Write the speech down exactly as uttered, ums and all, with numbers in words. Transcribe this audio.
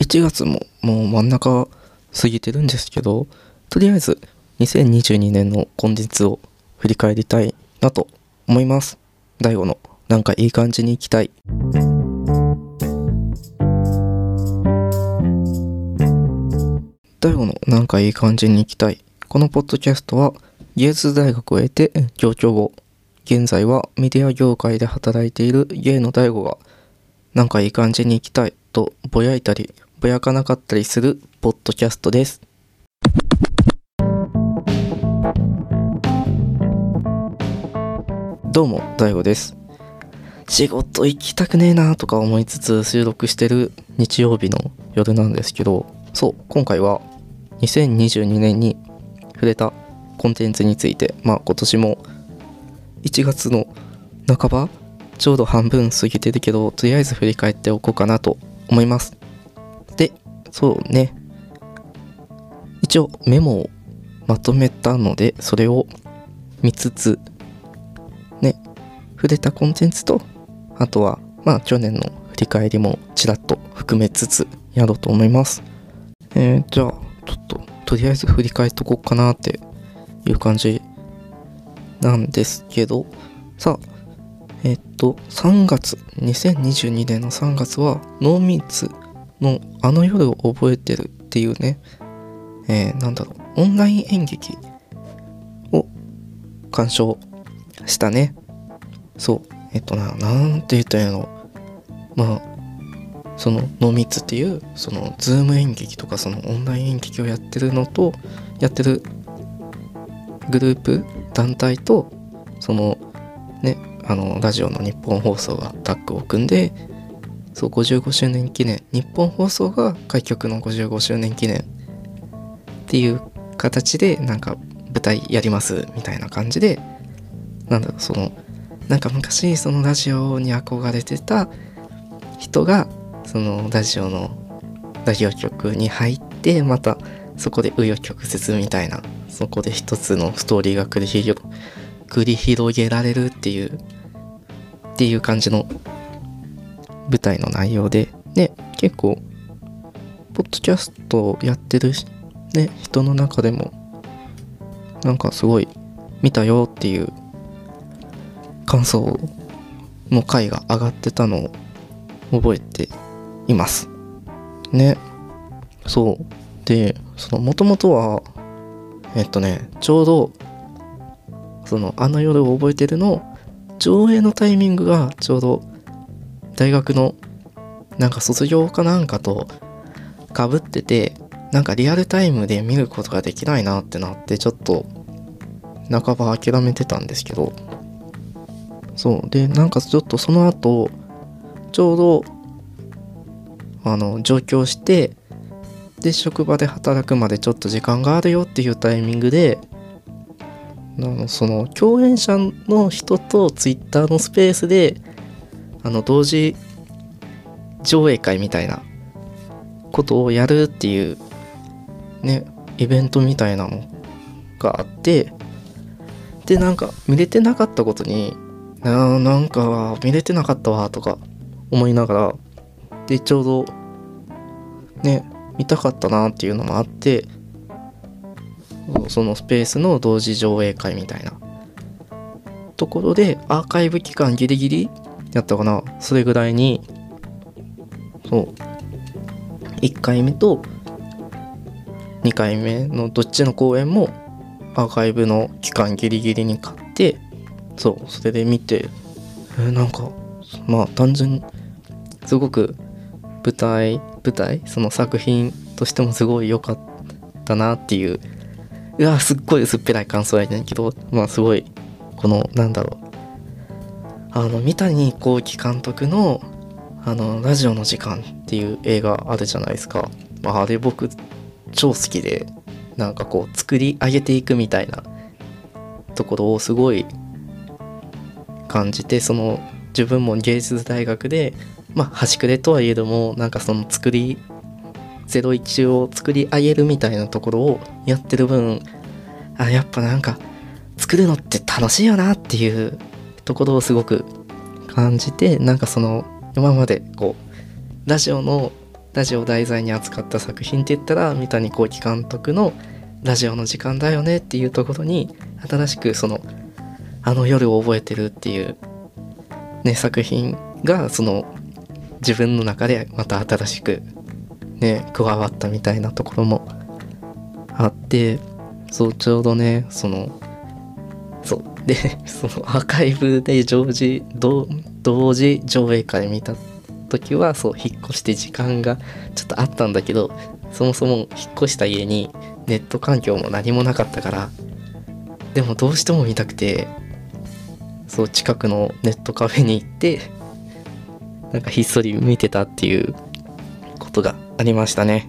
いちがつももう真ん中過ぎてるんですけど、とりあえずにせんにじゅうにねんの今日を振り返りたいなと思います。ダイゴのなんかいい感じに行きたい。ダイゴのなんかいい感じに行きたい。このポッドキャストは芸術大学を経て上京後、現在はメディア業界で働いている芸のダイゴがなんかいい感じに行きたいとぼやいたりぼやかなかったりするポッドキャストです。どうもダイゴです。仕事行きたくねえなとか思いつつ収録してる日曜日の夜なんですけど、そう今回はにせんにじゅうにねんに触れたコンテンツについて、まあ今年もいちがつの半ばちょうど半分過ぎてるけど、とりあえず振り返っておこうかなと思います。で、そうね、一応メモをまとめたのでそれを見つつね、触れたコンテンツとあとはまあ去年の振り返りもちらっと含めつつやろうと思います。えー、じゃあちょっととりあえず振り返っとこうかなっていう感じなんですけど、さあえっとさんがつ、にせんにじゅうにねんのさんがつはノーミーツのあの夜を覚えてるっていうね、えー、なんだろうオンライン演劇を鑑賞したね。そうえっとななんて言ったんやろ、まあそのノーミーツっていうそのズーム演劇とかそのオンライン演劇をやってるのとやってるグループ団体とそのねあのラジオの日本放送がタッグを組んで、そうごじゅうごしゅうねん記念、日本放送が開局のごじゅうごしゅうねん記念っていう形でなんか舞台やりますみたいな感じで、なんだろうそのなんか昔そのラジオに憧れてた人がそのラジオのラジオ局に入ってまたそこで紆余曲折みたいな、そこで一つのストーリーが繰り広繰り広げられるっていうっていう感じの舞台の内容でね、結構ポッドキャストやってる、ね、人の中でもなんかすごい見たよっていう感想の回が上がってたのを覚えていますね。そうでそのもともとはえっとねちょうどそのあの夜を覚えてるの上映のタイミングがちょうど大学のなんか卒業かなんかと被ってて、なんかリアルタイムで見ることができないなってなってちょっと半ば諦めてたんですけど、そうでなんかちょっとその後ちょうどあの上京してで職場で働くまでちょっと時間があるよっていうタイミングで、あのその共演者の人とツイッターのスペースであの同時上映会みたいなことをやるっていうねイベントみたいなのがあって、でなんか見れてなかったことにななんか見れてなかったわとか思いながら、でちょうどね見たかったなっていうのもあって、そのスペースの同時上映会みたいなところでアーカイブ期間ギリギリやったかな、それぐらいにそういっかいめとにかいめのどっちの公演もアーカイブの期間ギリギリに買って、そうそれで見て、えー、なんかまあ単純にすごく舞台舞台その作品としてもすごい良かったなっていう、いやすっごい薄っぺらい感想やねんけど、まあすごいこのなんだろうあの三谷幸喜監督のあのラジオの時間っていう映画あるじゃないですか、まあ、あれ僕超好きで、なんかこう作り上げていくみたいなところをすごい感じて、その自分も芸術大学でまあ端くれとはいえどもなんかその作りゼロイチを作り上げるみたいなところをやってる分、あやっぱなんか作るのって楽しいよなっていうところをすごく感じて、なんかその今までこうラジオのラジオを題材に扱った作品って言ったら三谷幸喜監督のラジオの時間だよねっていうところに新しくそのあの夜を覚えてるっていう、ね、作品がその自分の中でまた新しく、ね、加わったみたいなところもあって、そうちょうどねそのそうでそのアーカイブで同時同時上映会見た時はそう引っ越して時間がちょっとあったんだけど、そもそも引っ越した家にネット環境も何もなかったから、でもどうしても見たくてそう近くのネットカフェに行ってなんかひっそり見てたっていうことがありましたね。